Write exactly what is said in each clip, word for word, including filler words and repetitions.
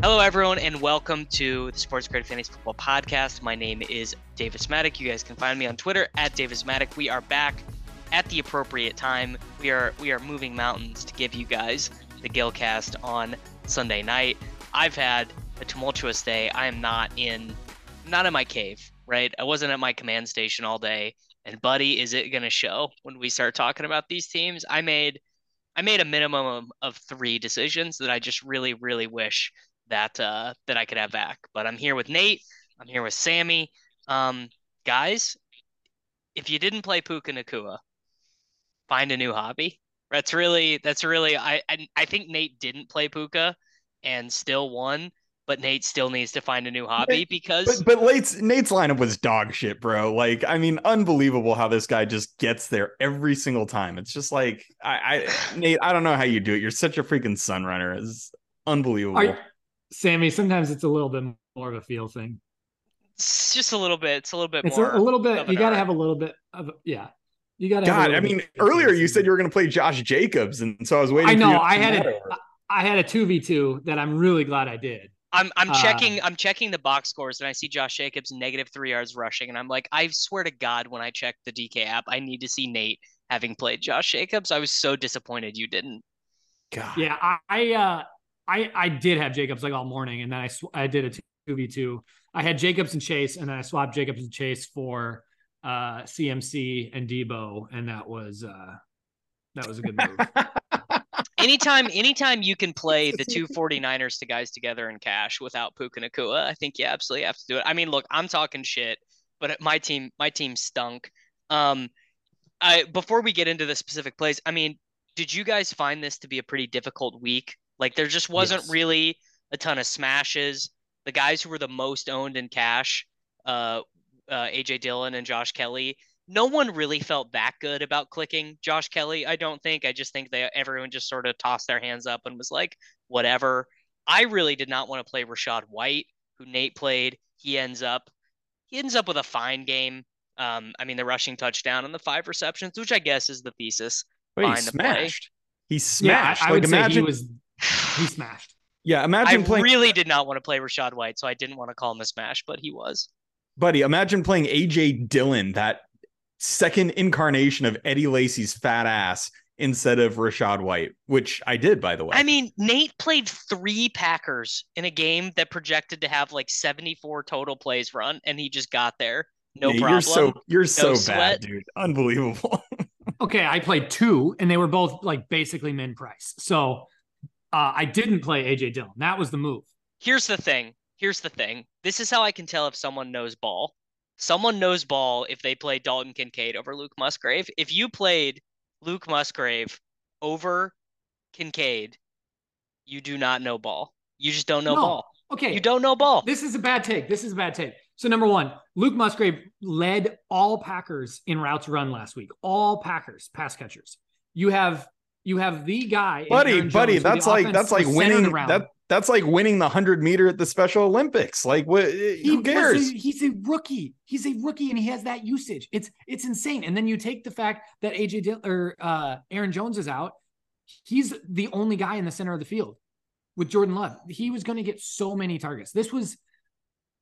Hello, everyone, and welcome to the Sports Credit Fantasy Football Podcast. My name is Davis Maddock. You guys can find me on Twitter at Davis Maddock. We are back at the appropriate time. We are we are moving mountains to give you guys the Gilcast on Sunday night. I've had a tumultuous day. I am not in not in my cave, right? I wasn't at my command station all day. And buddy, is it going to show when we start talking about these teams? I made I made a minimum of three decisions that I just really really wish that uh, that I could have back. But I'm here with Nate. I'm here with Sammy. Um, guys, if you didn't play Puka Nacua, find a new hobby. That's really, that's really, I, I I think Nate didn't play Puka and still won, but Nate still needs to find a new hobby because. But, but Nate's, Nate's lineup was dog shit, bro. Like, I mean, unbelievable how this guy just gets there every single time. It's just like, I, I Nate, I don't know how you do it. You're such a freaking sunrunner. It's unbelievable. I- Sammy, sometimes it's a little bit more of a feel thing. It's just a little bit. It's a little bit it's more. It's a little bit. You got to have a little bit of, yeah. You got to. God, I mean, earlier you said you were going to play Josh Jacobs, and so I was waiting. I know. For you I had a, I had a two v two that I'm really glad I did. I'm I'm uh, checking I'm checking the box scores, and I see Josh Jacobs negative three yards rushing, and I'm like, I swear to God, when I check the D K app, I need to see Nate having played Josh Jacobs. I was so disappointed you didn't. God. Yeah, I. I uh, I, I did have Jacobs like all morning, and then I sw- I did a two v two. I had Jacobs and Chase, and then I swapped Jacobs and Chase for uh, C M C and Deebo, and that was uh, that was a good move. anytime anytime you can play the two 49ers to guys together in cash without Puka Nacua, I think you absolutely have to do it. I mean, look, I'm talking shit, but my team my team stunk. Um, I before we get into the specific plays, I mean, did you guys find this to be a pretty difficult week? Like, there just wasn't yes. really a ton of smashes. The guys who were the most owned in cash, uh, uh, A J. Dillon and Josh Kelley, no one really felt that good about clicking Josh Kelley, I don't think. I just think they everyone just sort of tossed their hands up and was like, whatever. I really did not want to play Rashad White, who Nate played. He ends up he ends up with a fine game. Um, I mean, the rushing touchdown and the five receptions, which I guess is the thesis. Wait, he smashed. The he smashed. Yeah, I, I like, would imagine say he was... He smashed. Yeah, imagine I playing. I really did not want to play Rashad White, so I didn't want to call him a smash, but he was. Buddy, imagine playing A J. Dillon, that second incarnation of Eddie Lacy's fat ass, instead of Rashad White, which I did, by the way. I mean, Nate played three Packers in a game that projected to have like seventy-four total plays run, and he just got there. No yeah, problem. You're so you're no so sweat. Bad, dude. Unbelievable. Okay, I played two, and they were both like basically min price. So. Uh, I didn't play A J. Dillon. That was the move. Here's the thing. Here's the thing. This is how I can tell if someone knows ball. Someone knows ball if they play Dalton Kincaid over Luke Musgrave. If you played Luke Musgrave over Kincaid, you do not know ball. You just don't know no. ball. Okay. You don't know ball. This is a bad take. This is a bad take. So number one, Luke Musgrave led all Packers in routes run last week. All Packers pass catchers. You have... You have the guy, buddy, buddy. That's like that's like winning that That's like winning the one hundred meter at the Special Olympics. Like, what? He who cares? A, he's a rookie. He's a rookie, and he has that usage. It's it's insane. And then you take the fact that A J Dill, or uh, Aaron Jones is out. He's the only guy in the center of the field with Jordan Love. He was going to get so many targets. This was,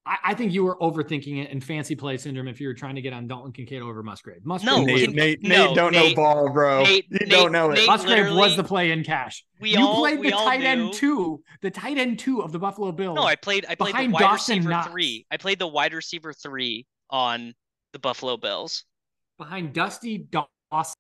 I, I think you were overthinking it and fancy play syndrome if you were trying to get on Dalton Kincaid over Musgrave. Musgrave no, Nate, Nate, no, Nate don't Nate, know ball, bro. Nate, you Nate, don't know it. Nate Musgrave was the play in cash. We you all, played the tight knew. end two, the tight end two of the Buffalo Bills. No, I played, I played the wide Dawson receiver Knox. three. I played the wide receiver three on the Buffalo Bills. Behind Dusty Dawson.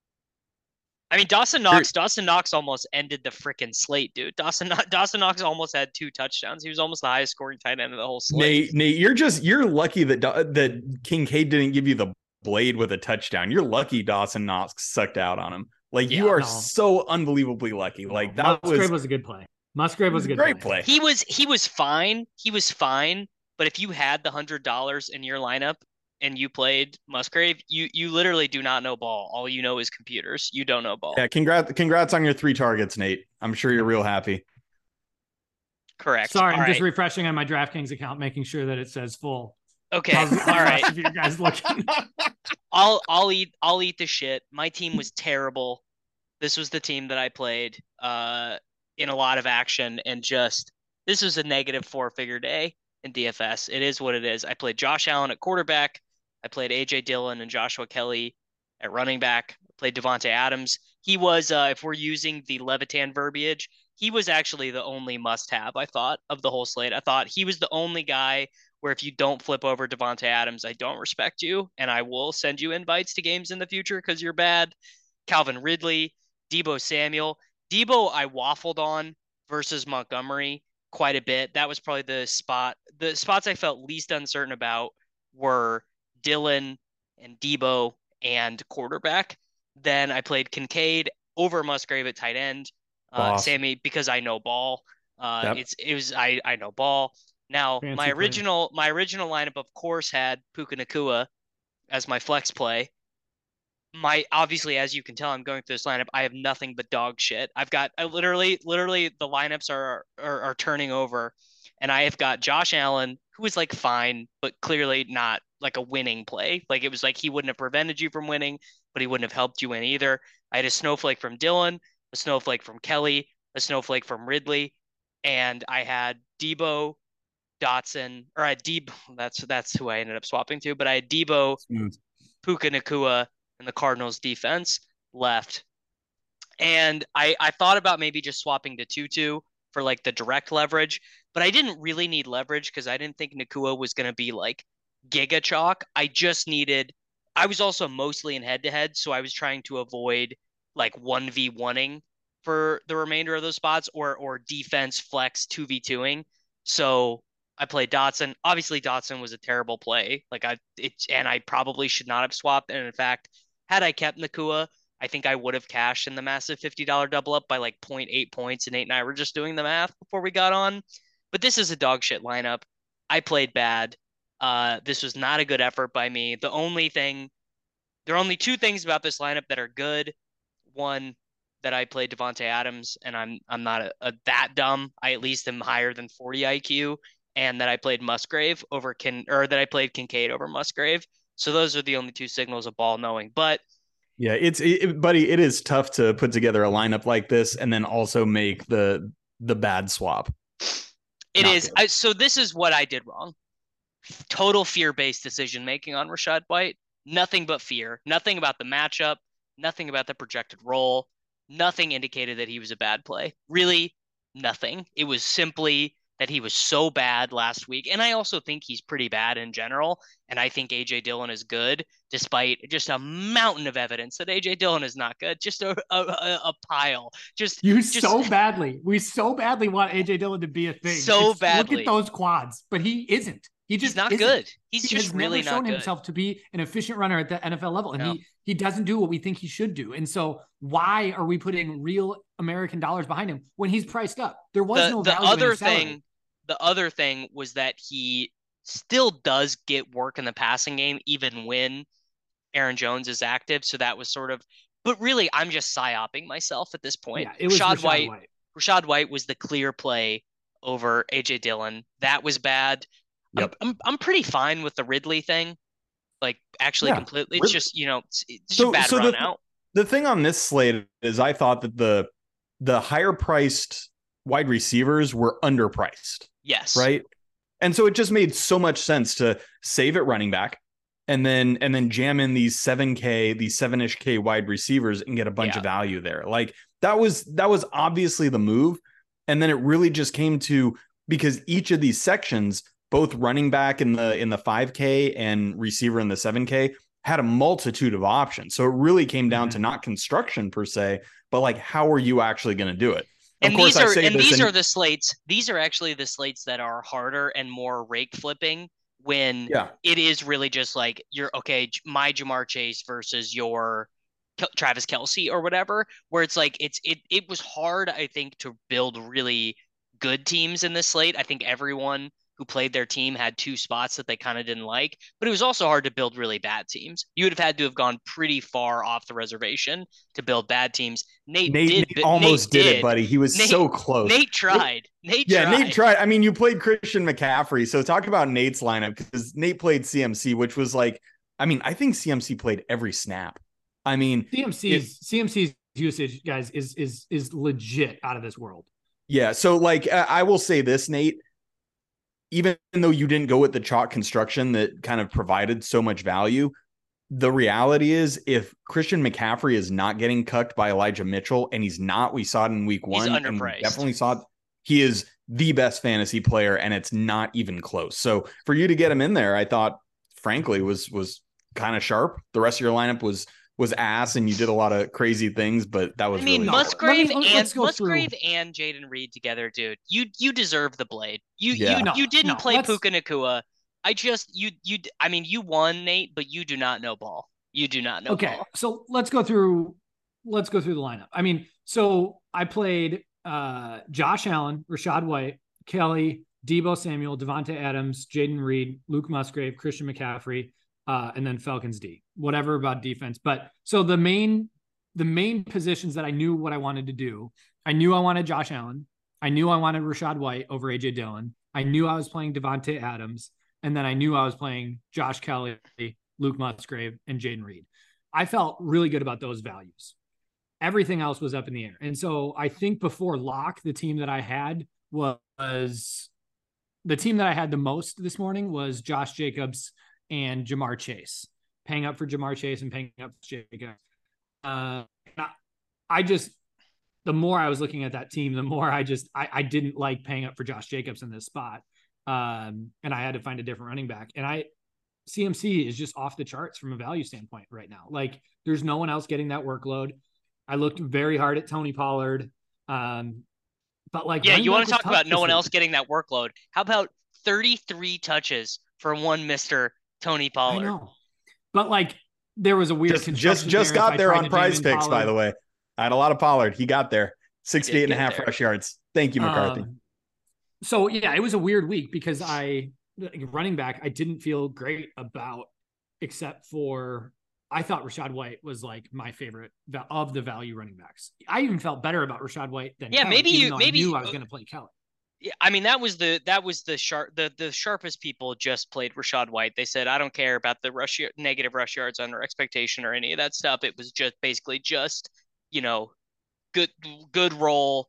I mean, Dawson Knox, Dude. Dawson Knox almost ended the frickin' slate, dude. Dawson Dawson Knox almost had two touchdowns. He was almost the highest scoring tight end of the whole slate. Nate, Nate you're just you're lucky that that Kincaid didn't give you the blade with a touchdown. You're lucky Dawson Knox sucked out on him. Like yeah, you are no. so unbelievably lucky. Like that Musgrave was, was a good play. Musgrave was a good great play. play. He was he was fine. He was fine. But if you had the hundred dollars in your lineup and you played Musgrave, you you literally do not know ball. All you know is computers. You don't know ball. Yeah, congrats, congrats on your three targets, Nate. I'm sure you're real happy. Correct. Sorry, all I'm right. just refreshing on my DraftKings account, making sure that it says full. Okay, all right. If you guys looking, I'll I'll eat I'll eat the shit. My team was terrible. This was the team that I played uh, in a lot of action, and just this was a negative four figure day in D F S. It is what it is. I played Josh Allen at quarterback. I played A J. Dillon and Joshua Kelley at running back. I played Davante Adams. He was, uh, if we're using the Levitan verbiage, he was actually the only must-have, I thought, of the whole slate. I thought he was the only guy where if you don't flip over Davante Adams, I don't respect you, and I will send you invites to games in the future because you're bad. Calvin Ridley, Deebo Samuel. Deebo I waffled on versus Montgomery quite a bit. That was probably the spot. The spots I felt least uncertain about were Dillon and Deebo and quarterback. Then I played Kincaid over Musgrave at tight end, uh, Sammy, because I know ball. Uh, yep. It's it was I I know ball. Now Fancy my original play. my original lineup of course had Puka Nacua as my flex play. My obviously as you can tell I'm going through this lineup I have nothing but dog shit. I've got I literally literally the lineups are are, are turning over, and I have got Josh Allen, who was like fine but clearly not like a winning play. Like it was like he wouldn't have prevented you from winning, but he wouldn't have helped you win either. I had a snowflake from Dillon, a snowflake from Kelly, a snowflake from Ridley, and I had Deebo, Dotson, or I had Deebo. That's that's who I ended up swapping to. But I had Deebo, Smooth. Puka Nacua, and the Cardinals defense left. And I I thought about maybe just swapping to Tutu for like the direct leverage, but I didn't really need leverage because I didn't think Nacua was going to be like giga chalk. I just needed, I was also mostly in head to head. So I was trying to avoid like one v one-ing for the remainder of those spots or, or defense flex two v two-ing. So I played Dotson. Obviously Dotson was a terrible play. Like I, it, and I probably should not have swapped. And in fact, had I kept Nacua, I think I would have cashed in the massive fifty dollars double up by like zero point eight points. And Nate and I were just doing the math before we got on, but this is a dog shit lineup. I played bad. Uh, this was not a good effort by me. The only thing, there are only two things about this lineup that are good. One, that I played Davante Adams, and I'm I'm not a, a, that dumb. I at least am higher than forty I Q, and that I played Musgrave over Kin, or that I played Kincaid over Musgrave. So those are the only two signals of ball knowing. But yeah, it's it, buddy, it is tough to put together a lineup like this and then also make the the bad swap. It not is. I, so this is what I did wrong. Total fear-based decision-making on Rashad White. Nothing but fear. Nothing about the matchup. Nothing about the projected role. Nothing indicated that he was a bad play. Really, nothing. It was simply that he was so bad last week. And I also think he's pretty bad in general. And I think A J. Dillon is good, despite just a mountain of evidence that A J. Dillon is not good. Just a a, a pile. Just You just, so badly. We so badly want A J. Dillon to be a thing. So it's, badly. Look at those quads. But he isn't. He just He's not isn't. good. He's he just has really never shown not himself good. to be an efficient runner at the N F L level, and no. he he doesn't do what we think he should do. And so, why are we putting real American dollars behind him when he's priced up? There was the, no value the other in his thing. Salary. The other thing was that he still does get work in the passing game, even when Aaron Jones is active. So that was sort of. But really, I'm just psyoping myself at this point. Yeah, it was Rashad, Rashad White. White. Rashad White was the clear play over A J. Dillon. That was bad. Yep. I'm, I'm I'm pretty fine with the Ridley thing. Like actually yeah, completely. It's Ridley. Just, you know, it's, it's so, just bad so run the, out. The thing on this slate is I thought that the the higher priced wide receivers were underpriced. Yes. Right. And so it just made so much sense to save at running back and then and then jam in these seven K, these seven-ish K wide receivers and get a bunch yeah. of value there. Like that was that was obviously the move. And then it really just came to because each of these sections, both running back in the in the five K and receiver in the seven K, had a multitude of options. So it really came down mm-hmm. to not construction per se, but like how are you actually going to do it? Of and these are and these in- are the slates. These are actually the slates that are harder and more rake flipping when yeah. it is really just like you're okay. My Ja'Marr Chase versus your Travis Kelce or whatever, where it's like it's it. It was hard, I think, to build really good teams in this slate. I think everyone who played their team had two spots that they kind of didn't like, but it was also hard to build really bad teams. You would have had to have gone pretty far off the reservation to build bad teams. Nate, Nate did Nate almost Nate did, did it, buddy. He was Nate, so close. Nate tried. Nate yeah, tried. Nate tried. I mean, you played Christian McCaffrey. So talk about Nate's lineup because Nate played C M C, which was like, I mean, I think C M C played every snap. I mean, C M C's it, C M C's usage, guys, is is is legit out of this world. Yeah. So like, I will say this, Nate. Even though you didn't go with the chalk construction that kind of provided so much value, the reality is if Christian McCaffrey is not getting cucked by Elijah Mitchell, and he's not, we saw it in week one. He's underpriced. Definitely saw it. He is the best fantasy player, and it's not even close. So for you to get him in there, I thought, frankly, was was kind of sharp. The rest of your lineup was was ass, and you did a lot of crazy things, but that was. I mean, really Musgrave me, and Musgrave through. and Jayden Reed together, dude. You you deserve the blade. You yeah. you, no, you didn't no, play let's... Puka Nacua. I just you you. I mean, you won, Nate, but you do not know ball. You do not know. Okay, ball. so let's go through. Let's go through the lineup. I mean, so I played uh, Josh Allen, Rashad White, Kelly, Deebo Samuel, Davante Adams, Jayden Reed, Luke Musgrave, Christian McCaffrey. Uh, and then Falcons D, whatever about defense. But so the main, the main positions that I knew what I wanted to do, I knew I wanted Josh Allen. I knew I wanted Rashad White over A J Dillon. I knew I was playing Davante Adams. And then I knew I was playing Josh Kelley, Luke Musgrave, and Jayden Reed. I felt really good about those values. Everything else was up in the air. And so I think before lock, the team that I had was the team that I had the most this morning was Josh Jacobs and Ja'Marr Chase, paying up for Ja'Marr Chase and paying up for Jacobs. Uh, I just, the more I was looking at that team, the more I just, I, I didn't like paying up for Josh Jacobs in this spot. Um, and I had to find a different running back. And I, C M C is just off the charts from a value standpoint right now. Like there's no one else getting that workload. I looked very hard at Tony Pollard. Um, but like, yeah, you want to talk about no one else getting that workload. How about thirty-three touches for one Mister Tony Pollard? I know. But like there was a weird just just, just got there on Prize Picks, Pollard. By the way. I had a lot of Pollard. He got there. sixty-eight and a half there. Rush yards. Thank you, McCarthy. Um, so yeah, it was a weird week because I like, running back, I didn't feel great about, except for I thought Rashad White was like my favorite of the value running backs. I even felt better about Rashad White than yeah, Kelly, maybe you maybe I knew I was going to play Kelly. Yeah, I mean that was the that was the sharp the the sharpest people just played Rashad White. They said I don't care about the rush negative rush yards under expectation or any of that stuff. It was just basically just you know good good roll.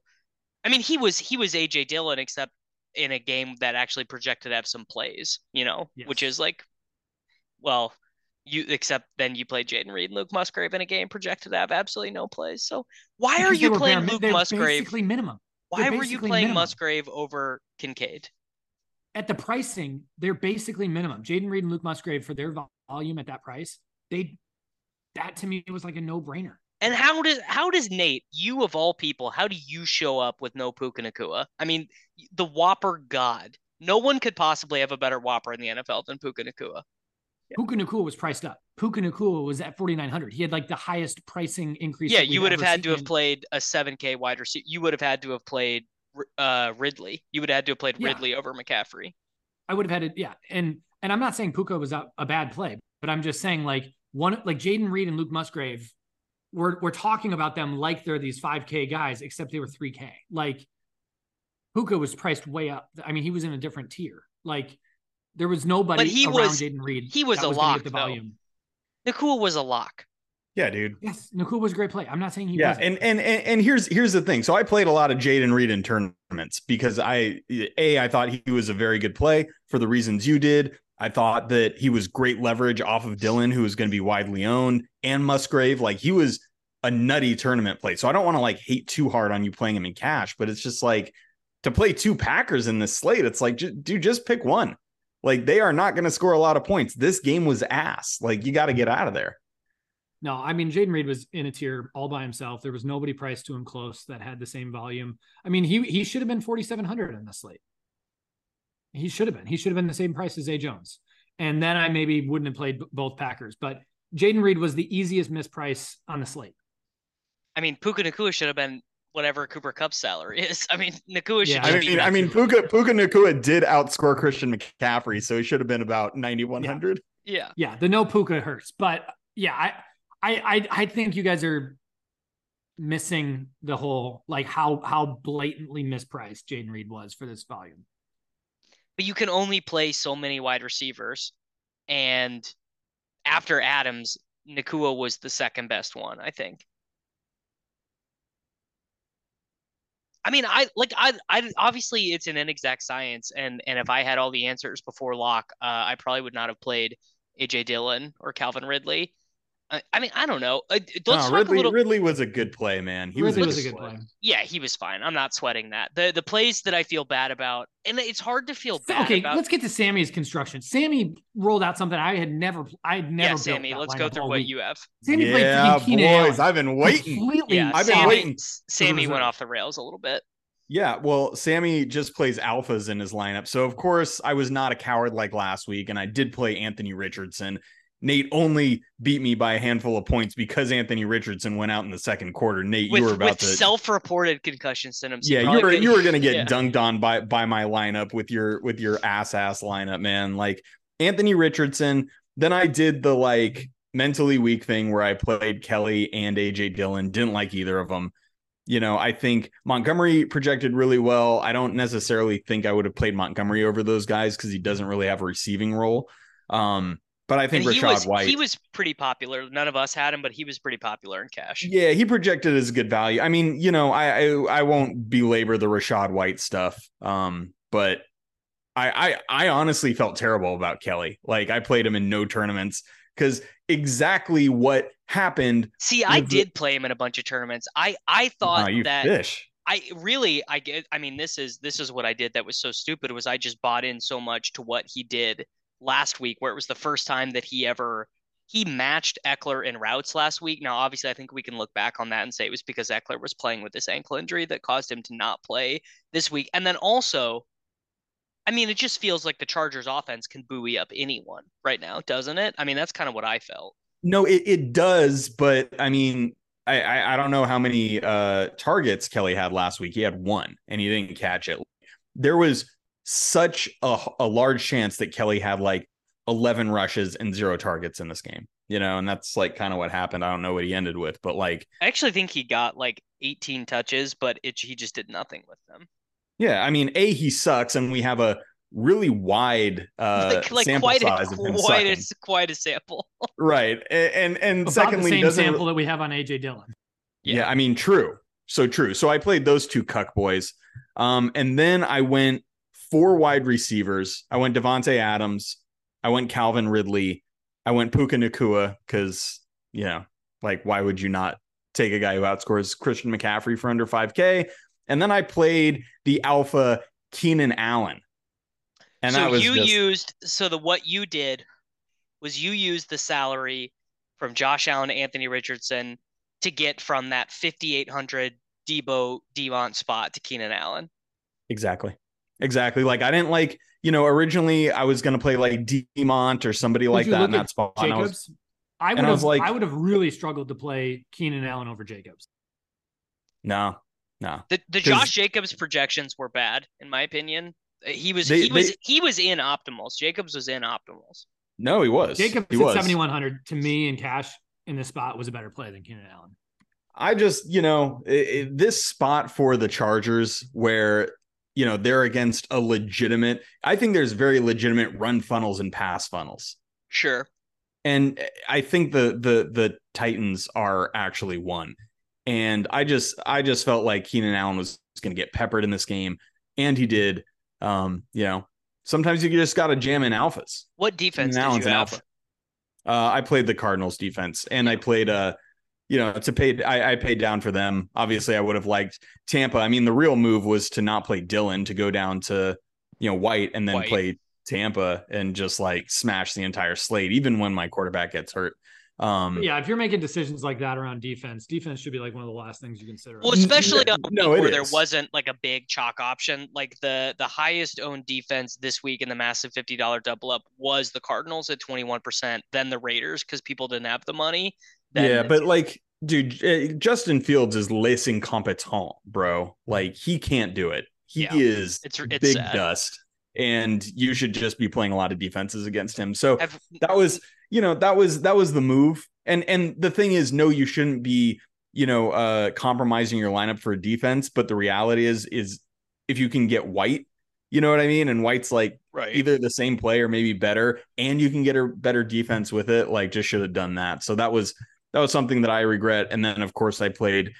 I mean he was he was A J Dillon except in a game that actually projected to have some plays. You know yes. Which is like well you except then you played Jayden Reed and Luke Musgrave in a game projected to have absolutely no plays. So why because are you playing bare, Luke Musgrave? Basically minimum. Why were you playing minimum. Musgrave over Kincaid? At the pricing, they're basically minimum. Jayden Reed and Luke Musgrave for their volume at that price, they that to me was like a no-brainer. And how does how does Nate, you of all people, how do you show up with no Puka Nacua? I mean, the Whopper God. No one could possibly have a better Whopper in the N F L than Puka Nacua. Puka Nacua was priced up. Puka Nacua was at forty-nine hundred. He had like the highest pricing increase. Yeah, you would have had seen. to have played a seven K wide receiver. You would have had to have played uh, Ridley. You would have had to have played yeah. Ridley over McCaffrey. I would have had it. Yeah. And, and I'm not saying Puka was a, a bad play, but I'm just saying like one, like Jayden Reed and Luke Musgrave, we're, we're talking about them like they're these five K guys, except they were three K. Like Puka was priced way up. I mean, he was in a different tier. Like, there was nobody but he around was, Jayden Reed. He was a was lock, the volume. Nacua was a lock. Yeah, dude. Yes, Nacua was a great play. I'm not saying he yeah, wasn't. Yeah, and, and and and here's here's the thing. So I played a lot of Jayden Reed in tournaments because I, A, I thought he was a very good play for the reasons you did. I thought that he was great leverage off of Dillon, who was going to be widely owned, and Musgrave. Like, he was a nutty tournament play. So I don't want to, like, hate too hard on you playing him in cash, but it's just like, to play two Packers in this slate, it's like, just, dude, just pick one. Like, they are not going to score a lot of points. This game was ass. Like, you got to get out of there. No, I mean, Jayden Reed was in a tier all by himself. There was nobody priced to him close that had the same volume. I mean, he he should have been forty-seven hundred in this slate. He should have been. He should have been the same price as Zay Jones. And then I maybe wouldn't have played both Packers. But Jayden Reed was the easiest misprice on the slate. I mean, Puka Nacua should have been whatever Cooper Kupp's salary is. I mean, Nacua should. Yeah, I mean, I mean, Puka Puka Nacua did outscore Christian McCaffrey, so he should have been about ninety-one hundred. Yeah. yeah, yeah, the no Puka hurts, but yeah, I, I, I think you guys are missing the whole, like, how how blatantly mispriced Jayden Reed was for this volume. But you can only play so many wide receivers, and after Adams, Nacua was the second best one, I think. I mean, I like I, I obviously it's an inexact science, and and if I had all the answers before lock, uh, I probably would not have played A J. Dillon or Calvin Ridley. I, I mean, I don't know. Uh, let's no, Ridley, a little... Ridley was a good play, man. He Ridley was, was a good play. play. Yeah, he was fine. I'm not sweating that. The the plays that I feel bad about, and it's hard to feel bad. Okay, about... let's get to Sammy's construction. Sammy rolled out something I had never, I had never. Yeah, Sammy. Let's go through what week. you have. Sammy yeah, played boys. Allen. I've been waiting. Completely. Yeah, I've Sammy, been waiting. Sammy went off the rails a little bit. Yeah, well, Sammy just plays alphas in his lineup, so of course I was not a coward like last week, and I did play Anthony Richardson. Nate only beat me by a handful of points because Anthony Richardson went out in the second quarter. Nate, with, you were about to self-reported concussion symptoms. Yeah, you were you were going to get yeah. dunked on by by my lineup with your with your ass ass lineup, man. Like Anthony Richardson. Then I did the like mentally weak thing where I played Kelley and A J. Dillon. Didn't like either of them. You know, I think Montgomery projected really well. I don't necessarily think I would have played Montgomery over those guys because he doesn't really have a receiving role. Um, But I think Rashad was, White. He was pretty popular. None of us had him, but he was pretty popular in cash. Yeah, he projected as good value. I mean, you know, I I, I won't belabor the Rashad White stuff, um, but I, I I honestly felt terrible about Kelley. Like, I played him in no tournaments because exactly what happened. See, I did the... play him in a bunch of tournaments. I, I thought oh, that fish. I really I get. I mean, this is this is what I did that was so stupid was I just bought in so much to what he did last week, where it was the first time that he ever he matched Eckler in routes last week. Now, obviously, I think we can look back on that and say it was because Eckler was playing with this ankle injury that caused him to not play this week. And then also, I mean, it just feels like the Chargers' offense can buoy up anyone right now, doesn't it? I mean, that's kind of what I felt. No, it it does, but I mean, I I, I don't know how many uh, targets Kelley had last week. He had one, and he didn't catch it. There was such a, a large chance that Kelley had like eleven rushes and zero targets in this game, you know, and that's like kind of what happened. I don't know what he ended with, but like, I actually think he got like eighteen touches, but it, he just did nothing with them. Yeah. I mean, A, he sucks. And we have a really wide, uh, like, like sample quite size a, of him quite, it's quite a sample. Right. And, and, and secondly, the same sample that we have on A J Dillon. Yeah. yeah. I mean, true. So true. So I played those two cuck boys. Um, and then I went, four wide receivers. I went Davante Adams. I went Calvin Ridley. I went Puka Nacua because, you know, like, why would you not take a guy who outscores Christian McCaffrey for under five K? And then I played the alpha Keenan Allen. And so I was you just... used. So the what you did was you used the salary from Josh Allen to Anthony Richardson to get from that fifty-eight hundred Deebo Devont spot to Keenan Allen. Exactly. Exactly. Like, I didn't like, you know, originally I was going to play like Demont or somebody like that in that spot. And I was, I would and have, I was like, I would have really struggled to play Keenan Allen over Jacobs. No, no. The the Josh Jacobs projections were bad, in my opinion. He was, they, he was, they, he was in optimals. Jacobs was in optimals. No, he was. Jacobs at seventy-one hundred to me in cash in this spot was a better play than Keenan Allen. I just, you know, it, it, this spot for the Chargers where you know, they're against a legitimate, I think there's very legitimate run funnels and pass funnels. Sure. And I think the, the, the Titans are actually one. And I just, I just felt like Keenan Allen was going to get peppered in this game. And he did. Um, you know, sometimes you just got to jam in alphas. What defense did you have? Uh, I played the Cardinals defense, and I played, uh, you know, to pay, I, I paid down for them. Obviously I would have liked Tampa. I mean, the real move was to not play Dillon, to go down to, you know, White and then White. play Tampa and just like smash the entire slate, even when my quarterback gets hurt. Um, yeah, if you're making decisions like that around defense, defense should be like one of the last things you consider. Well, especially yeah. on a no, week where is. there wasn't like a big chalk option. Like the the highest owned defense this week in the massive fifty dollars double up was the Cardinals at twenty-one percent, then the Raiders because people didn't have the money. Then yeah, but like, dude, Justin Fields is less incompetent, bro. Like he can't do it. He yeah. is it's, it's big sad. dust, and you should just be playing a lot of defenses against him. So I've, that was. You know, that was that was the move. And and the thing is, no, you shouldn't be, you know, uh, compromising your lineup for defense. But the reality is, is if you can get White, you know what I mean? And White's like right. either the same play or maybe better, and you can get a better defense with it. Like, just should have done that. So that was that was something that I regret. And then, of course, I played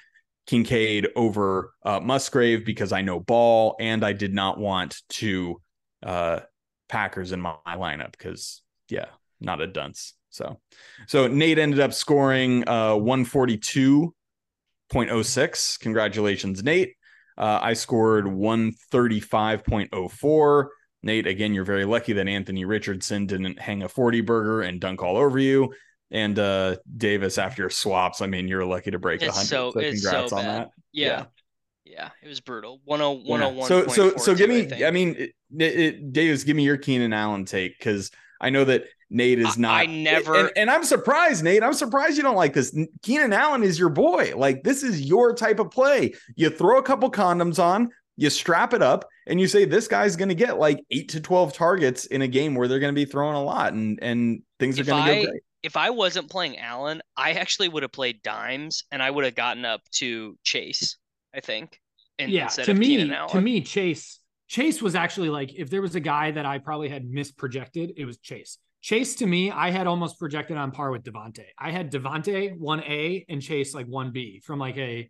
Kincaid over uh, Musgrave because I know ball, and I did not want to uh, Packers in my, my lineup because, yeah. Not a dunce. So, so Nate ended up scoring uh, one forty-two point oh six. Congratulations, Nate. Uh, I scored one thirty-five point oh four. Nate, again, you're very lucky that Anthony Richardson didn't hang a forty burger and dunk all over you. And uh, Davis, after your swaps, I mean, you're lucky to break one hundred. So, so congrats so on that. Yeah. yeah. Yeah, it was brutal. one oh one. So, so, so give me, I, I mean, it, it, Davis, give me your Keenan Allen take, because I know that Nate is not. I never. And, and I'm surprised, Nate. I'm surprised you don't like this. Keenan Allen is your boy. Like, this is your type of play. You throw a couple condoms on, you strap it up, and you say this guy's going to get like eight to twelve targets in a game where they're going to be throwing a lot, and and things are going to go great. If I wasn't playing Allen, I actually would have played Dimes, and I would have gotten up to Chase, I think. And yeah, to me, to me, Chase Chase was actually like, if there was a guy that I probably had misprojected, it was Chase. Chase, to me, I had almost projected on par with Davante. I had Davante one A and Chase like one B from like a,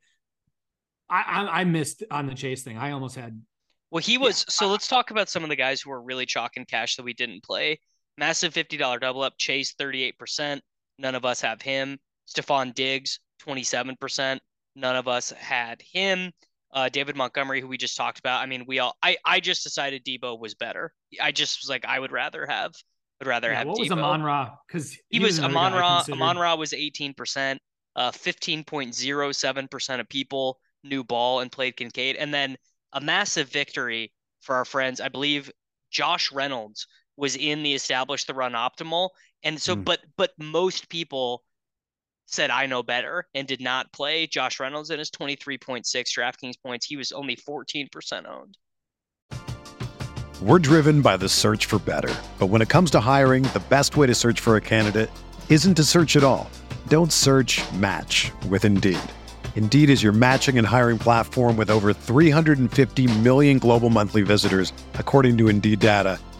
I, I, I missed on the Chase thing. I almost had. Well, he was. Yeah. So let's talk about some of the guys who were really chalk and cash that we didn't play. Massive fifty dollars double up. Chase, thirty-eight percent. None of us have him. Stephon Diggs, twenty-seven percent. None of us had him. Uh, David Montgomery, who we just talked about. I mean, we all, I, I just decided Deebo was better. I just was like, I would rather have. I'd rather yeah, have. What Deebo. was Amon-Ra? Because he, he was Amon-Ra. Amon-Ra was eighteen percent. Uh, fifteen point oh seven percent of people knew ball and played Kincaid, and then a massive victory for our friends. I believe Josh Reynolds was in the establish the run optimal, and so mm. but but most people said I know better and did not play Josh Reynolds in his twenty-three point six DraftKings points. He was only fourteen percent owned. We're driven by the search for better. But when it comes to hiring, the best way to search for a candidate isn't to search at all. Don't search, match with Indeed. Indeed is your matching and hiring platform with over three hundred fifty million global monthly visitors, according to Indeed data,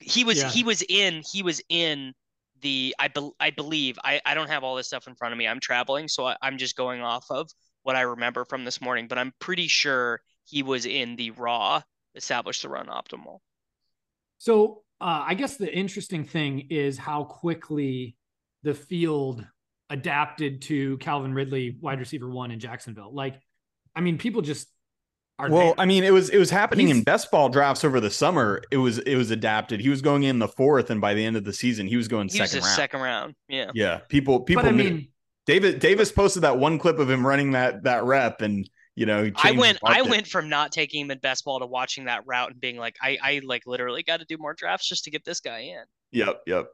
He was, yeah. he was in, he was in the, I, be, I believe, I, I don't have all this stuff in front of me. I'm traveling, so I, I'm just going off of what I remember from this morning, but I'm pretty sure he was in the raw establish the run optimal. So uh, I guess the interesting thing is how quickly the field adapted to Calvin Ridley, wide receiver one in Jacksonville. Like, I mean, people just are. Well, there. I mean, it was, it was happening He's, in best ball drafts over the summer. It was, it was adapted. He was going in the fourth, and by the end of the season, he was going he second was round. second round. Yeah. Yeah. People, people, but, I mean, David Davis posted that one clip of him running that, that rep, and, you know, I went, I it. went from not taking him in best ball to watching that route and being like, I, I like literally got to do more drafts just to get this guy in. Yep. Yep.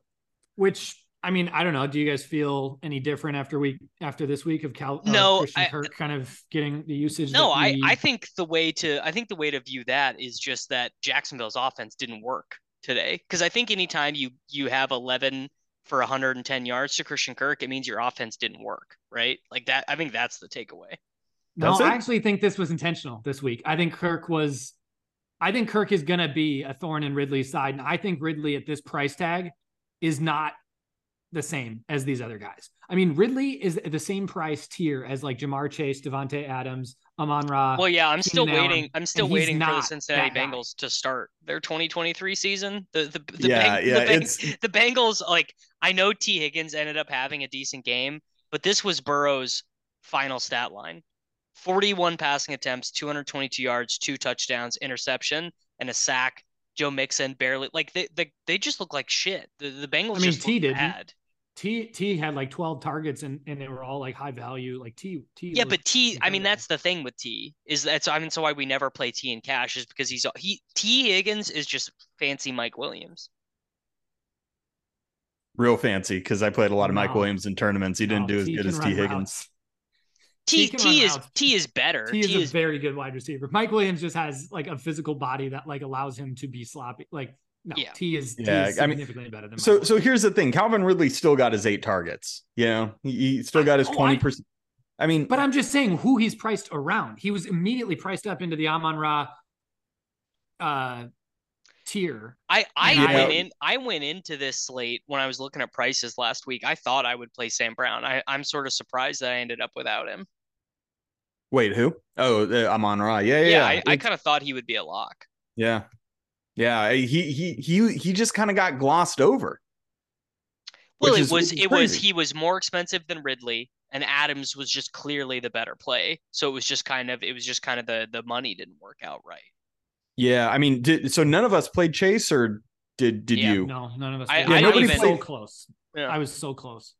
Which, I mean, I don't know. Do you guys feel any different after week after this week of Cal? No, uh, Christian I, Kirk kind of getting the usage. No, I, I think the way to I think the way to view that is just that Jacksonville's offense didn't work today, because I think anytime you you have eleven for one hundred ten yards to Christian Kirk, it means your offense didn't work. Right. Like that. I think that's the takeaway. No, I actually think this was intentional this week. I think Kirk was I think Kirk is going to be a thorn in Ridley's side. And I think Ridley at this price tag is not the same as these other guys. I mean, Ridley is the same price tier as like Ja'Marr Chase, Davante Adams, Amon-Ra. Well, yeah, I'm still Keenan waiting. Allen, I'm still waiting for the Cincinnati Bengals to start their twenty twenty-three season. The the, the, yeah, bang, yeah, the, bang, the Bengals, like, I know T Higgins ended up having a decent game, but this was Burrow's final stat line: forty-one passing attempts, two hundred twenty-two yards, two touchdowns, interception, and a sack. Joe Mixon barely, like they they, they just look like shit. The, the Bengals. I mean, just T didn't. Bad. T T had like twelve targets, and, and they were all like high value. Like T T. Yeah, but T. I mean, that's the thing with T is that's I mean, so why we never play T in cash is because he's he T Higgins is just fancy Mike Williams. Real fancy, because I played a lot of no. Mike Williams in tournaments. He no, didn't do T as good as T Higgins. Routes. T T is routes. T is better. T, T is, is a very good wide receiver. Mike Williams just has like a physical body that like allows him to be sloppy. Like no, yeah. T is, yeah, T is significantly I mean, better than. Mike so Williams. So here's the thing: Calvin Ridley still got his eight targets. You know, he, he still got his twenty oh, percent. I mean, but I'm just saying who he's priced around. He was immediately priced up into the Amon-Ra uh, tier. I I went I, in. I went into this slate when I was looking at prices last week. I thought I would play Sam Brown. I I'm sort of surprised that I ended up without him. Wait, who? Oh, uh, Amon-Ra. Yeah, yeah. yeah I, I kind of thought he would be a lock. Yeah, yeah. He he he he just kind of got glossed over. Well, it is, was it was he was more expensive than Ridley, and Adams was just clearly the better play. So it was just kind of it was just kind of the the money didn't work out right. Yeah, I mean, did, so none of us played Chase, or did did yeah, you? No, none of us. I, yeah, I nobody even, played. So close. Yeah. I was so close.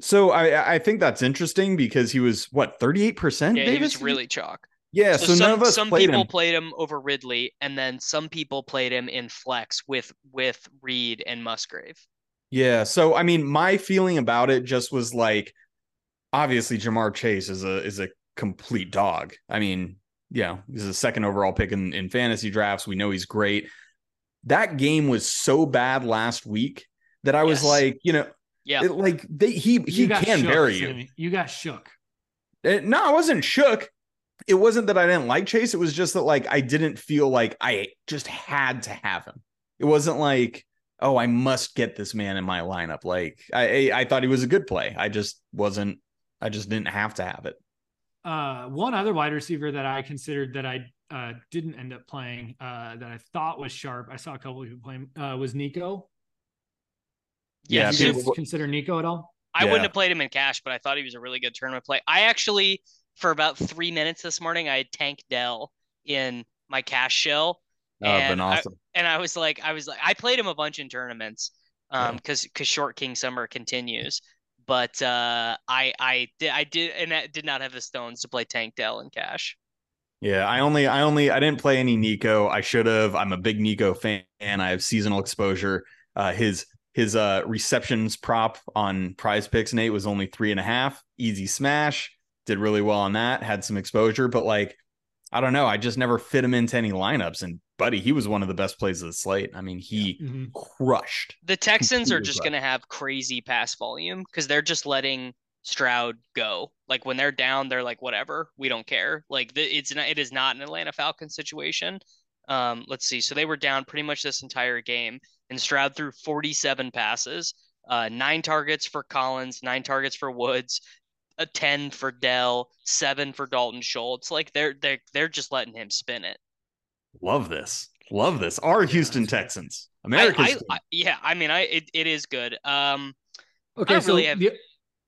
So I, I think that's interesting because he was what thirty-eight percent. Yeah, Davis? He was really chalk. Yeah, so, so some, none of us some played people him. played him over Ridley, and then some people played him in flex with with Reed and Musgrave. Yeah, so I mean, my feeling about it just was like, obviously Ja'Marr Chase is a is a complete dog. I mean, yeah, he's a second overall pick in, in fantasy drafts. We know he's great. That game was so bad last week that I yes. was like, you know. Yeah, it, like they, he he can shook, bury you. Sammy. You got shook. It, no, I wasn't shook. It wasn't that I didn't like Chase. It was just that like I didn't feel like I just had to have him. It wasn't like, oh, I must get this man in my lineup. Like I I, I thought he was a good play. I just wasn't. I just didn't have to have it. Uh, one other wide receiver that I considered that I uh, didn't end up playing uh, that I thought was sharp. I saw a couple of people playing uh, was Nico. Yeah, yeah, you consider Nico at all? I yeah. wouldn't have played him in cash, but I thought he was a really good tournament play. I actually, for about three minutes this morning, I had Tank Dell in my cash shell, oh, and been awesome. I, and I was like, I was like, I played him a bunch in tournaments, um, because yeah. because Short King Summer continues, but uh, I I did I did and I did not have the stones to play Tank Dell in cash. Yeah, I only I only I didn't play any Nico. I should have. I'm a big Nico fan. I have seasonal exposure. Uh, his. His uh, receptions prop on Prize Picks, Nate, was only three and a half. Easy smash. Did really well on that. Had some exposure, but like, I don't know. I just never fit him into any lineups. And buddy, he was one of the best plays of the slate. I mean, he yeah. mm-hmm. crushed. The Texans are just going to have crazy pass volume because they're just letting Stroud go. Like when they're down, they're like, whatever, we don't care. Like it's not, it is not an Atlanta Falcons situation. Um, let's see. So they were down pretty much this entire game. And Stroud threw forty-seven passes, uh, nine targets for Collins, nine targets for Woods, a ten for Dell, seven for Dalton Schultz. Like they're they're they're just letting him spin it. Love this. love this. Our Houston Texans, America's. I, I, I, yeah, I mean, I it, it is good. Um, okay, so really have, the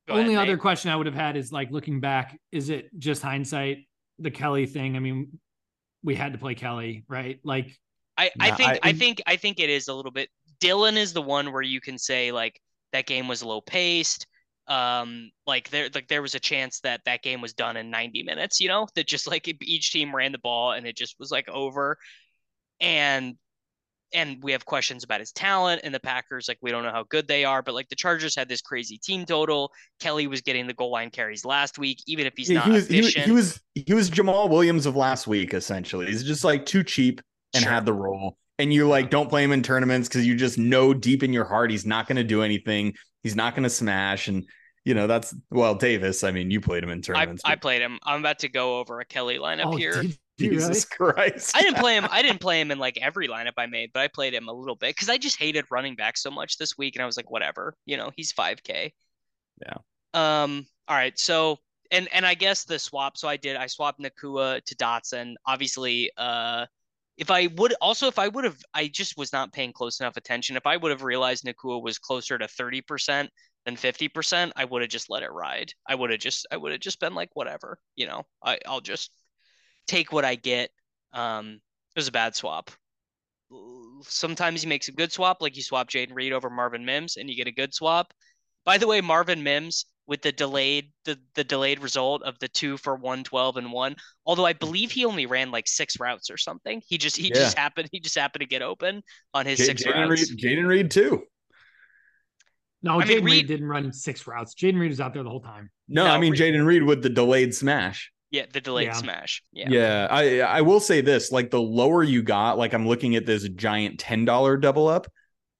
only ahead, other Nate. question I would have had is like looking back, is it just hindsight? The Kelley thing. I mean, we had to play Kelley, right? Like, I, I nah, think I, I think I think it is a little bit. Dillon is the one where you can say like that game was low paced. Um, like there, like there was a chance that that game was done in ninety minutes. You know, that just like each team ran the ball and it just was like over. And and we have questions about his talent, and the Packers, like we don't know how good they are, but like the Chargers had this crazy team total. Kelley was getting the goal line carries last week, even if he's yeah, not he was, efficient. He was, he was he was Ja'Marr Williams of last week, essentially. He's just like too cheap and sure. had the role. And you like don't play him in tournaments because you just know deep in your heart he's not going to do anything. He's not going to smash. And, you know, that's well, Davis, I mean, you played him in tournaments. I, but... I played him. I'm about to go over a Kelley lineup oh, here. Dude. Jesus Christ. I didn't play him. I didn't play him in like every lineup I made, but I played him a little bit because I just hated running back so much this week. And I was like, whatever, you know, he's five K. Yeah. Um. All right. So, and, and I guess the swap. So I did, I swapped Nacua to Dotson. Obviously, uh, if I would also, if I would have, I just was not paying close enough attention. If I would have realized Nacua was closer to thirty percent than fifty percent, I would have just let it ride. I would have just, I would have just been like, whatever, you know, I, I'll just take what I get. Um, it was a bad swap. Sometimes you make some good swap, like you swap Jayden Reed over Marvin Mims, and you get a good swap. By the way, Marvin Mims with the delayed the, the delayed result of the two for one twelve and one. Although I believe he only ran like six routes or something. He just he yeah. just happened he just happened to get open on his J- six Jayden routes. Jayden Reed too. No, I Jayden mean, Reed, Reed didn't run six routes. Jayden Reed was out there the whole time. No, no I mean Reed. Jayden Reed with the delayed smash. Yeah, the delayed yeah. smash. Yeah, yeah. I I will say this: like the lower you got, like I'm looking at this giant ten dollar double up,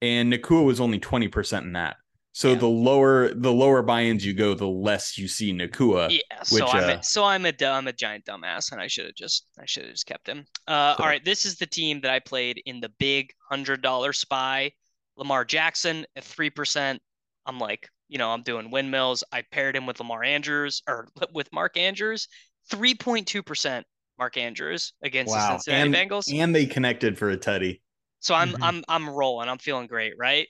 and Nacua was only twenty percent in that. So yeah. the lower the lower buy-ins you go, the less you see Nacua. Yeah. So which, I'm uh, a, so I'm a I'm a giant dumbass, and I should have just I should have just kept him. Uh, all right, this is the team that I played in the big hundred dollar spy. Lamar Jackson at three percent. I'm like, you know, I'm doing windmills. I paired him with Lamar Andrews or with Mark Andrews. three point two percent Mark Andrews against wow. the Cincinnati and, Bengals. And they connected for a tutty. So I'm mm-hmm. I'm I'm rolling. I'm feeling great, right?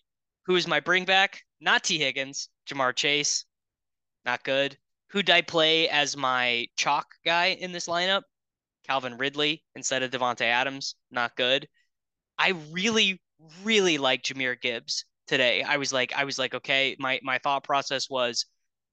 Who is my bring back? Not T Higgins, Ja'Marr Chase. Not good. Who did I play as my chalk guy in this lineup? Calvin Ridley instead of Davante Adams. Not good. I really, really like Jahmyr Gibbs today. I was like, I was like, okay, my my thought process was,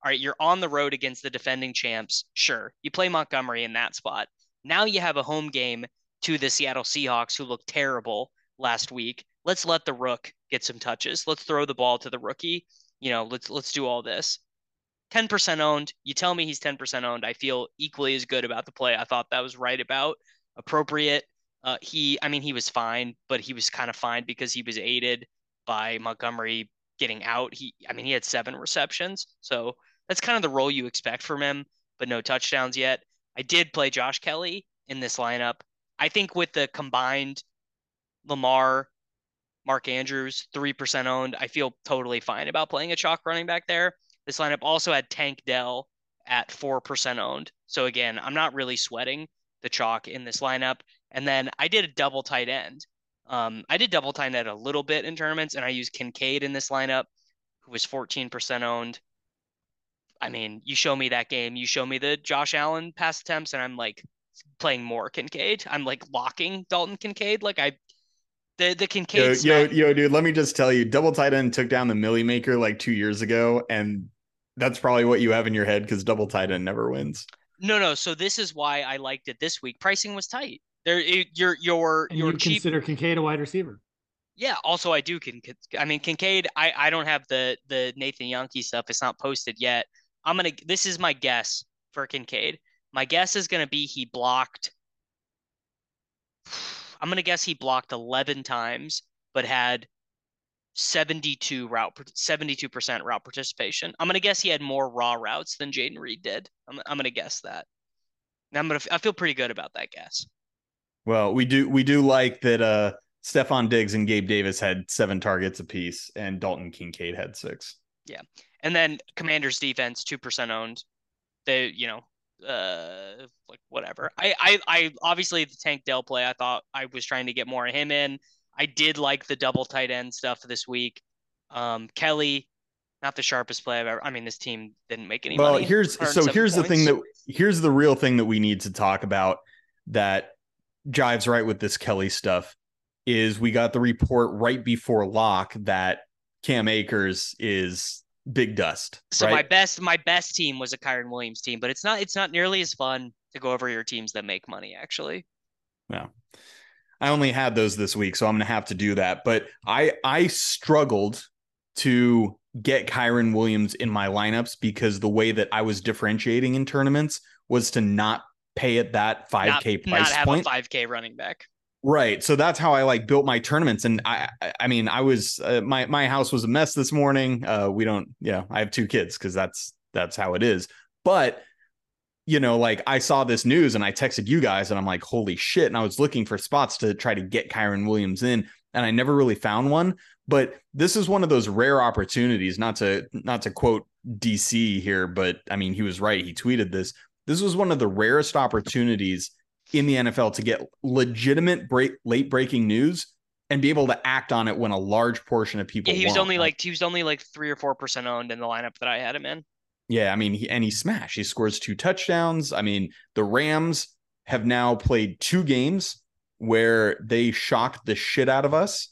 all right, you're on the road against the defending champs. Sure, you play Montgomery in that spot. Now you have a home game to the Seattle Seahawks, who looked terrible last week. Let's let the rook get some touches. Let's throw the ball to the rookie. You know, let's let's do all this. ten percent owned. You tell me he's ten percent owned. I feel equally as good about the play. I thought that was right about appropriate. Uh, he, I mean, he was fine, but he was kind of fine because he was aided by Montgomery getting out. He, I mean, he had seven receptions, so. That's kind of the role you expect from him, but no touchdowns yet. I did play Josh Kelley in this lineup. I think with the combined Lamar, Mark Andrews, three percent owned, I feel totally fine about playing a chalk running back there. This lineup also had Tank Dell at four percent owned. So again, I'm not really sweating the chalk in this lineup. And then I did a double tight end. Um, I did double tight end a little bit in tournaments, and I used Kincaid in this lineup, who was fourteen percent owned. I mean, you show me that game, you show me the Josh Allen pass attempts, and I'm like playing more Kincaid. I'm like locking Dalton Kincaid. Like I, the, the Kincaid. Yo, smack- yo, yo, dude, let me just tell you, double tight end took down the Millie Maker like two years ago. And that's probably what you have in your head because double tight end never wins. No, no. So this is why I liked it this week. Pricing was tight there. It, you're, you're, and you're you cheap- consider Kincaid a wide receiver. Yeah. Also I do. Can, I mean, Kincaid, I, I don't have the, the Nathan Yonke stuff. It's not posted yet. I'm going to, this is my guess for Kincaid. My guess is going to be he blocked. I'm going to guess he blocked eleven times, but had seventy-two route, seventy-two percent route participation. I'm going to guess he had more raw routes than Jayden Reed did. I'm, I'm going to guess that. And I'm going to, I feel pretty good about that guess. Well, we do, we do like that. Uh, Stephon Diggs and Gabe Davis had seven targets apiece and Dalton Kincaid had six. Yeah. And then Commanders defense, two percent owned. They, you know, uh, like whatever. I, I, I obviously the Tank Dell play, I thought I was trying to get more of him in. I did like the double tight end stuff this week. Um, Kelley, not the sharpest play I've ever. I mean, this team didn't make any well, money. Here's so here's points. the thing that here's the real thing that we need to talk about that jives right with this Kelley stuff is we got the report right before lock that Cam Akers is big dust. So right? my best my best team was a Kyren Williams team, but it's not it's not nearly as fun to go over your teams that make money, actually. Yeah. I only had those this week, so I'm going to have to do that. But I I struggled to get Kyren Williams in my lineups because the way that I was differentiating in tournaments was to not pay at that five K price point. Not have a five K running back. Right. So that's how I like built my tournaments. And I, I mean, I was, uh, my, my house was a mess this morning. Uh, we don't, yeah, I have two kids cause that's, that's how it is. But you know, like I saw this news and I texted you guys and I'm like, holy shit. And I was looking for spots to try to get Kyren Williams in. And I never really found one, but this is one of those rare opportunities, not to, not to quote D C here, but I mean, he was right. He tweeted this, this was one of the rarest opportunities in the N F L to get legitimate break, late breaking news and be able to act on it when a large portion of people. Yeah, he was only like, he was only like three or four percent owned in the lineup that I had him in. Yeah. I mean, he, and he smashed, he scores two touchdowns. I mean, the Rams have now played two games where they shocked the shit out of us,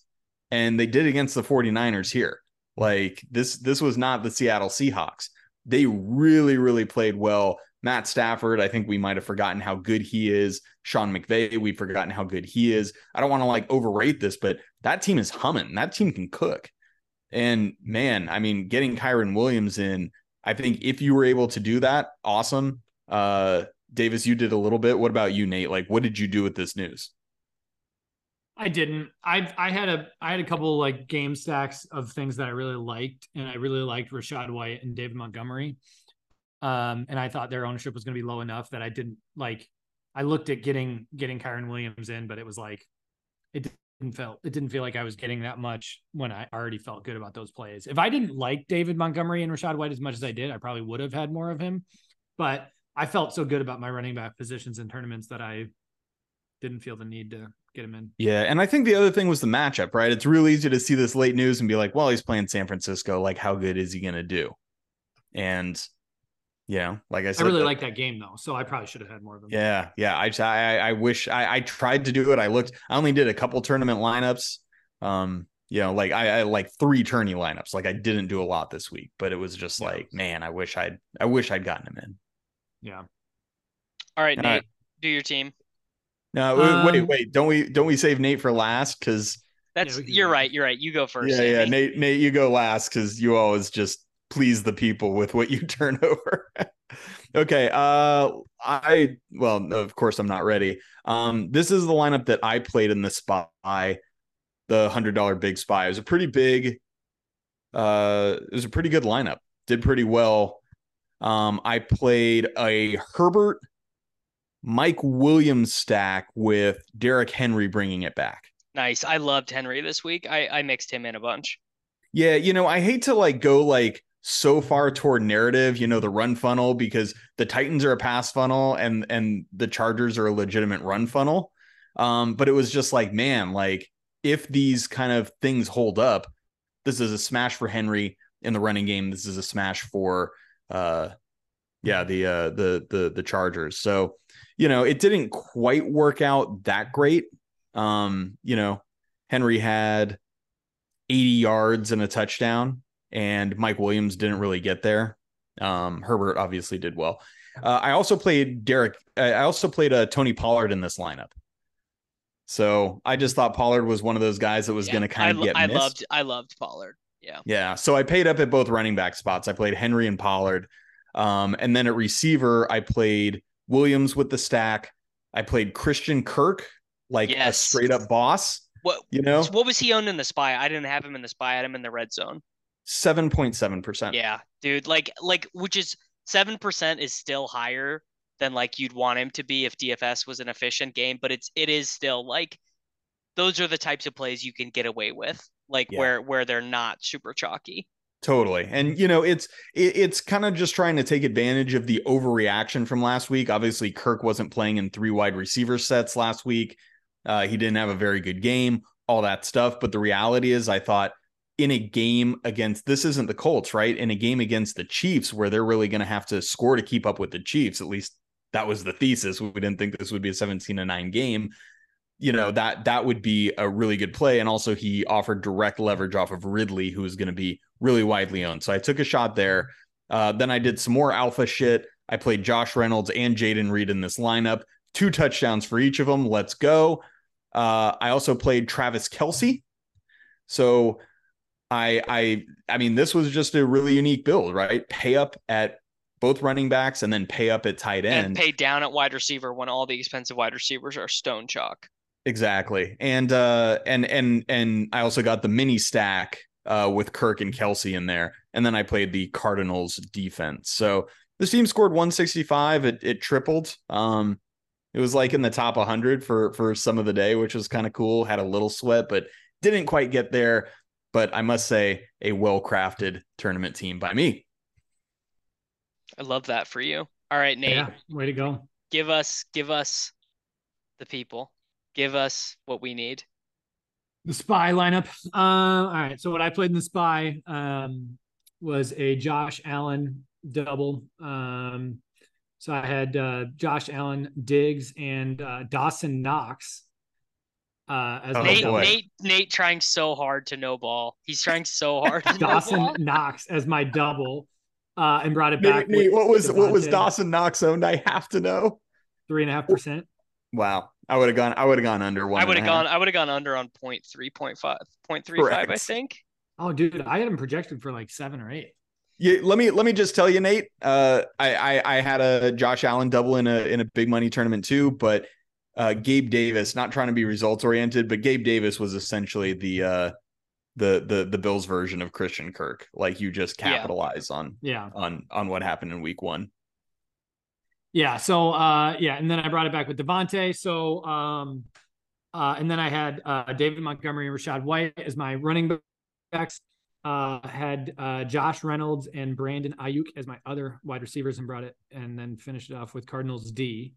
and they did against the forty-niners here. Like this, this was not the Seattle Seahawks. They really, really played well. Matt Stafford, I think we might have forgotten how good he is. Sean McVay, we've forgotten how good he is. I don't want to like overrate this, but that team is humming. That team can cook. And man, I mean, getting Kyren Williams in, I think if you were able to do that, awesome. Uh, Davis, you did a little bit. What about you, Nate? Like, what did you do with this news? I didn't. I I had a I had a couple like game stacks of things that I really liked, and I really liked Rashad White and David Montgomery. Um, and I thought their ownership was going to be low enough that I didn't like, I looked at getting, getting Kyren Williams in, but it was like, it didn't feel, it didn't feel like I was getting that much when I already felt good about those plays. If I didn't like David Montgomery and Rashad White as much as I did, I probably would have had more of him, but I felt so good about my running back positions in tournaments that I didn't feel the need to get him in. Yeah. And I think the other thing was the matchup, right? It's real easy to see this late news and be like, well, he's playing San Francisco. Like, how good is he going to do? And yeah, like I said, I really like that game though, so I probably should have had more of them. Yeah, yeah. I I, I wish I, I tried to do it. I looked. I only did a couple tournament lineups. Um, you know, like I, I like three tourney lineups. Like I didn't do a lot this week, but it was just yeah. like, man, I wish I'd I wish I'd gotten him in. Yeah. All right, and Nate, I, do your team. No, um, wait, wait. Don't we don't we save Nate for last? Because that's yeah, you're right. You're right. You go first. Yeah, Sammy. yeah. Nate, Nate, you go last because you always just please the people with what you turn over. okay. Uh, I, well, of course I'm not ready. Um, this is the lineup that I played in the spy, the hundred dollar big spy. It was a pretty big, uh, it was a pretty good lineup. Did pretty well. Um, I played a Herbert, Mike Williams stack with Derek Henry, bringing it back. Nice. I loved Henry this week. I, I mixed him in a bunch. Yeah. You know, I hate to like go like, so far toward narrative, you know, the run funnel, because the Titans are a pass funnel and and the Chargers are a legitimate run funnel. Um, but it was just like, man, like if these kind of things hold up, this is a smash for Henry in the running game. This is a smash for, uh, yeah, the uh, the the the Chargers. So, you know, it didn't quite work out that great. Um, you know, Henry had eighty yards and a touchdown. And Mike Williams didn't really get there. Um, Herbert obviously did well. Uh, I also played Derek. I also played a uh, Tony Pollard in this lineup. So I just thought Pollard was one of those guys that was yeah, going to kind of get I missed. loved. I loved Pollard. Yeah. Yeah. So I paid up at both running back spots. I played Henry and Pollard. Um, and then at receiver, I played Williams with the stack. I played Christian Kirk, like yes. a straight up boss. What, you know, what was he owned in the spy? I didn't have him in the spy. I had him in the red zone. seven point seven percent. Yeah, dude. Like, like, which is seven percent is still higher than like you'd want him to be if D F S was an efficient game, but it's, it is still like, those are the types of plays you can get away with, like yeah. where, where they're not super chalky. Totally. And, you know, it's it, it's kind of just trying to take advantage of the overreaction from last week. Obviously, Kirk wasn't playing in three wide receiver sets last week. Uh, he didn't have a very good game, all that stuff. But the reality is, I thought in a game against, this isn't the Colts, right? In a game against the Chiefs where they're really going to have to score to keep up with the Chiefs. At least that was the thesis. We didn't think this would be a seventeen to nine game. You know, that that would be a really good play. And also he offered direct leverage off of Ridley, who is going to be really widely owned. So I took a shot there. Uh, then I did some more alpha shit. I played Josh Reynolds and Jayden Reed in this lineup. Two touchdowns for each of them. Let's go. Uh, I also played Travis Kelce. So I, I, I mean, this was just a really unique build, right? Pay up at both running backs and then pay up at tight end. And pay down at wide receiver when all the expensive wide receivers are stone chalk. Exactly. And, uh, and, and, and I also got the mini stack, uh, with Kirk and Kelce in there. And then I played the Cardinals defense. So this team scored one sixty-five. It, it tripled. Um, it was like in the top one hundred for, for some of the day, which was kind of cool. Had a little sweat, but didn't quite get there. But I must say, a well-crafted tournament team by me. I love that for you. All right, Nate. Yeah, way to go. Give us, give us the people. Give us what we need. The spy lineup. Uh, all right. So what I played in the spy um, was a Josh Allen double. Um, so I had uh, Josh Allen, Diggs, and uh, Dawson Knox. Uh, as oh, Nate, Nate, Nate trying so hard to no ball. He's trying so hard. To Dawson no ball. Knox as my double, uh, and brought it back. Nate, Nate, what was Devontae. What was Dawson Knox owned? I have to know. Three and a half percent. Wow, I would have gone. I would have gone under one. I would have gone. I would have gone under on point three, point five, point three five. I think. Oh, dude, I had him projected for like seven or eight. Yeah, let me let me just tell you, Nate. Uh, I, I I had a Josh Allen double in a in a big money tournament too, but. Uh, Gabe Davis, not trying to be results oriented, but Gabe Davis was essentially the uh, the the the Bills version of Christian Kirk. Like you just capitalize yeah. on yeah on on what happened in week one. Yeah. So uh, yeah, and then I brought it back with Davante. So um, uh, and then I had uh, David Montgomery and Rashad White as my running backs. Uh, had uh, Josh Reynolds and Brandon Ayuk as my other wide receivers, and brought it and then finished it off with Cardinals D.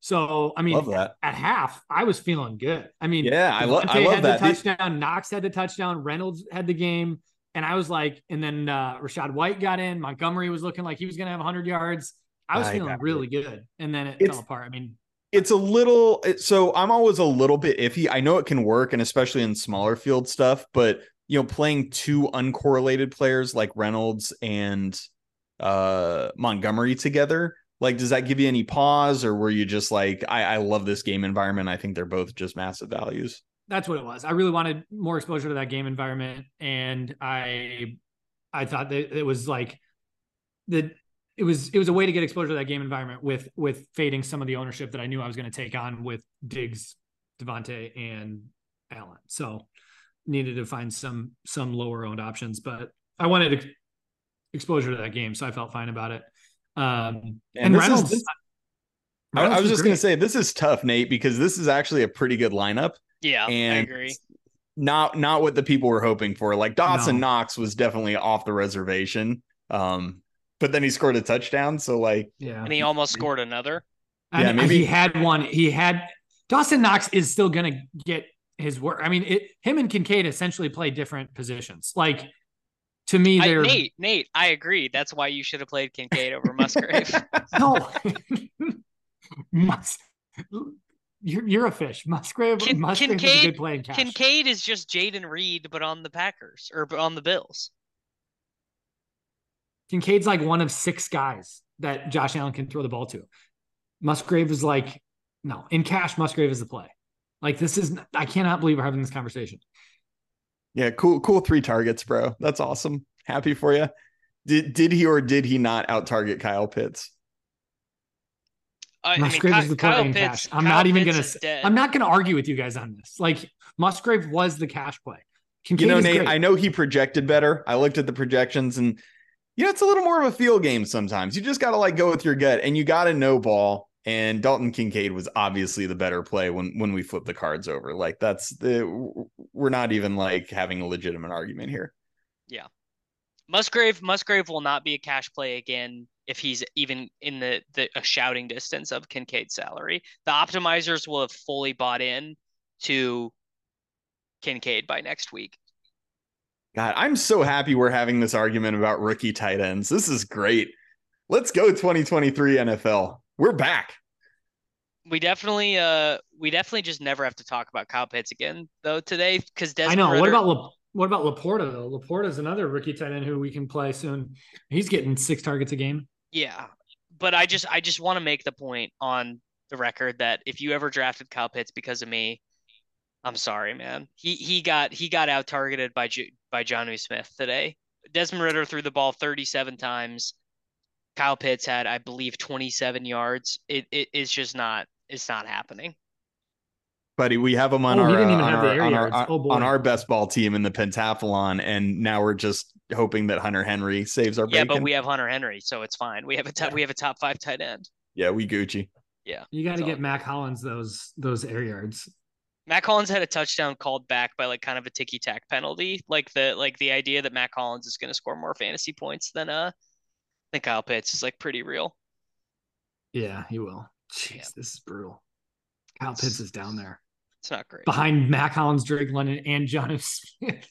So, I mean, at, at half, I was feeling good. I mean, yeah, I, lo- I love had that. The touchdown, the- Knox had the touchdown, Reynolds had the game. And I was like, and then uh, Rashad White got in. Montgomery was looking like he was going to have one hundred yards. I was I feeling really it. good. And then it it's, fell apart. I mean, it's a little, it, so I'm always a little bit iffy. I know it can work, and especially in smaller field stuff, but, you know, playing two uncorrelated players like Reynolds and uh, Montgomery together. Like, does that give you any pause, or were you just like, I, I love this game environment. I think they're both just massive values. That's what it was. I really wanted more exposure to that game environment. And I, I thought that it was like the, it was, it was a way to get exposure to that game environment with, with fading some of the ownership that I knew I was going to take on with Diggs, Davante, and Allen. So needed to find some, some lower owned options, but I wanted ex- exposure to that game. So I felt fine about it. Um, and, and Reynolds, is, Reynolds I, I was just great. gonna say this is tough, Nate, because this is actually a pretty good lineup. Yeah, and I agree. Not not what the people were hoping for. Like Dawson no. Knox was definitely off the reservation, um, but then he scored a touchdown. So like, yeah, and he almost scored another. I yeah, mean, maybe he had one. He had Dawson Knox is still gonna get his work. I mean, it him and Kincaid essentially play different positions. Like. To me, they're... I, Nate, Nate, I agree. That's why you should have played Kincaid over Musgrave. no. Mus... You're, you're a fish. Musgrave, Kin- Musgrave Kincaid, is a good play in cash. Kincaid is just Jayden Reed, but on the Packers, or on the Bills. Kincaid's like one of six guys that Josh Allen can throw the ball to. Musgrave is like... No, in cash, Musgrave is the play. Like, this is... I cannot believe we're having this conversation. Yeah, cool, cool three targets, bro. That's awesome. Happy for you. Did did he or did he not out-target Kyle Pitts? Uh, Musgrave I mean, is the Kyle, play Kyle in Pitts, cash. I'm Kyle not even Pitts gonna. Is dead. I'm not gonna argue with you guys on this. Like Musgrave was the cash play. Kincaid you know, Nate. Great. I know he projected better. I looked at the projections, and you know it's a little more of a feel game sometimes. You just gotta like go with your gut, and you gotta no ball. And Dalton Kincaid was obviously the better play when, when we flip the cards over. Like that's the, we're not even like having a legitimate argument here. Yeah. Musgrave, Musgrave will not be a cash play again if he's even in the, the a shouting distance of Kincaid's salary. The optimizers will have fully bought in to Kincaid by next week. God, I'm so happy we're having this argument about rookie tight ends. This is great. Let's go twenty twenty-three N F L. We're back. We definitely, uh, we definitely just never have to talk about Kyle Pitts again though today, because Desmond I know Ritter, what about La- what about Laporta though? Laporta's another rookie tight end who we can play soon. He's getting six targets a game. Yeah, but I just I just want to make the point on the record that if you ever drafted Kyle Pitts because of me, I'm sorry, man. He he got he got out targeted by Ju- by Jonnu Smith today. Desmond Ritter threw the ball thirty-seven times. Kyle Pitts had, I believe, twenty-seven yards. It it is just not. It's not happening. Buddy, we have him on oh, our, uh, on, our, on, our oh, on our best ball team in the pentathlon, and now we're just hoping that Hunter Henry saves our yeah, bacon. But we have Hunter Henry, so it's fine. We have a top, yeah. we have a top five tight end. Yeah, we Gucci. Yeah, you got to get all. Mac Hollins those those air yards. Mac Hollins had a touchdown called back by like kind of a ticky tack penalty, like the like the idea that Mac Hollins is going to score more fantasy points than uh than Kyle Pitts is like pretty real. Yeah, he will. Jeez, yeah. This is brutal. Kyle it's, Pitts is down there. It's not great. Behind Mac Hollins, Drake London, and Jonnu Smith.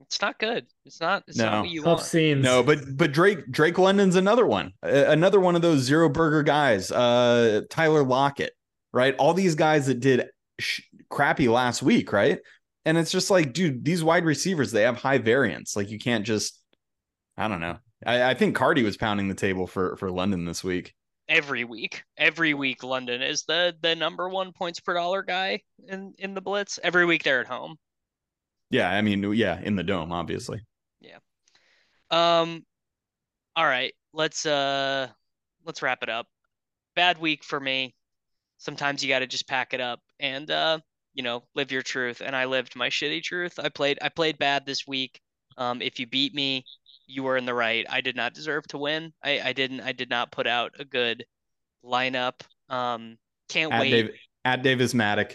It's not good. It's not. It's no. not what you want. No, but but Drake Drake London's another one. Uh, another one of those zero burger guys. Uh, Tyler Lockett, right? All these guys that did sh- crappy last week, right? And it's just like, dude, these wide receivers, they have high variance. Like you can't just. I don't know. I, I think Cardi was pounding the table for for London this week. Every week, every week, London is the the number one points per dollar guy in, in the blitz. Every week they're at home. Yeah, I mean, yeah, in the dome, obviously. Yeah. Um. All right, let's uh, let's wrap it up. Bad week for me. Sometimes you got to just pack it up and uh, you know, live your truth. And I lived my shitty truth. I played I played bad this week. Um, if you beat me, you were in the right. I did not deserve to win. I, I didn't. I did not put out a good lineup. Um, can't at wait. Dave, at Davis Matic.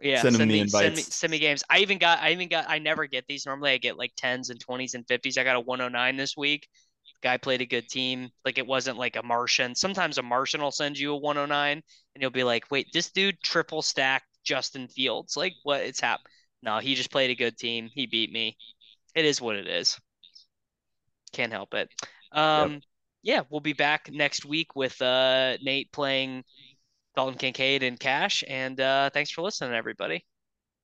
Yeah, send, send me the invites. Send me, send me games. I even got. I even got. I never get these. Normally, I get like tens and twenties and fifties. I got a one oh nine this week. Guy played a good team. Like it wasn't like a Martian. Sometimes a Martian will send you a one oh nine, and you'll be like, "Wait, this dude triple stacked Justin Fields. Like what? It's happened." No, he just played a good team. He beat me. It is what it is. Can't help it. Um, yep. Yeah, we'll be back next week with uh, Nate playing Dalton Kincaid and Cash. And uh, thanks for listening, everybody.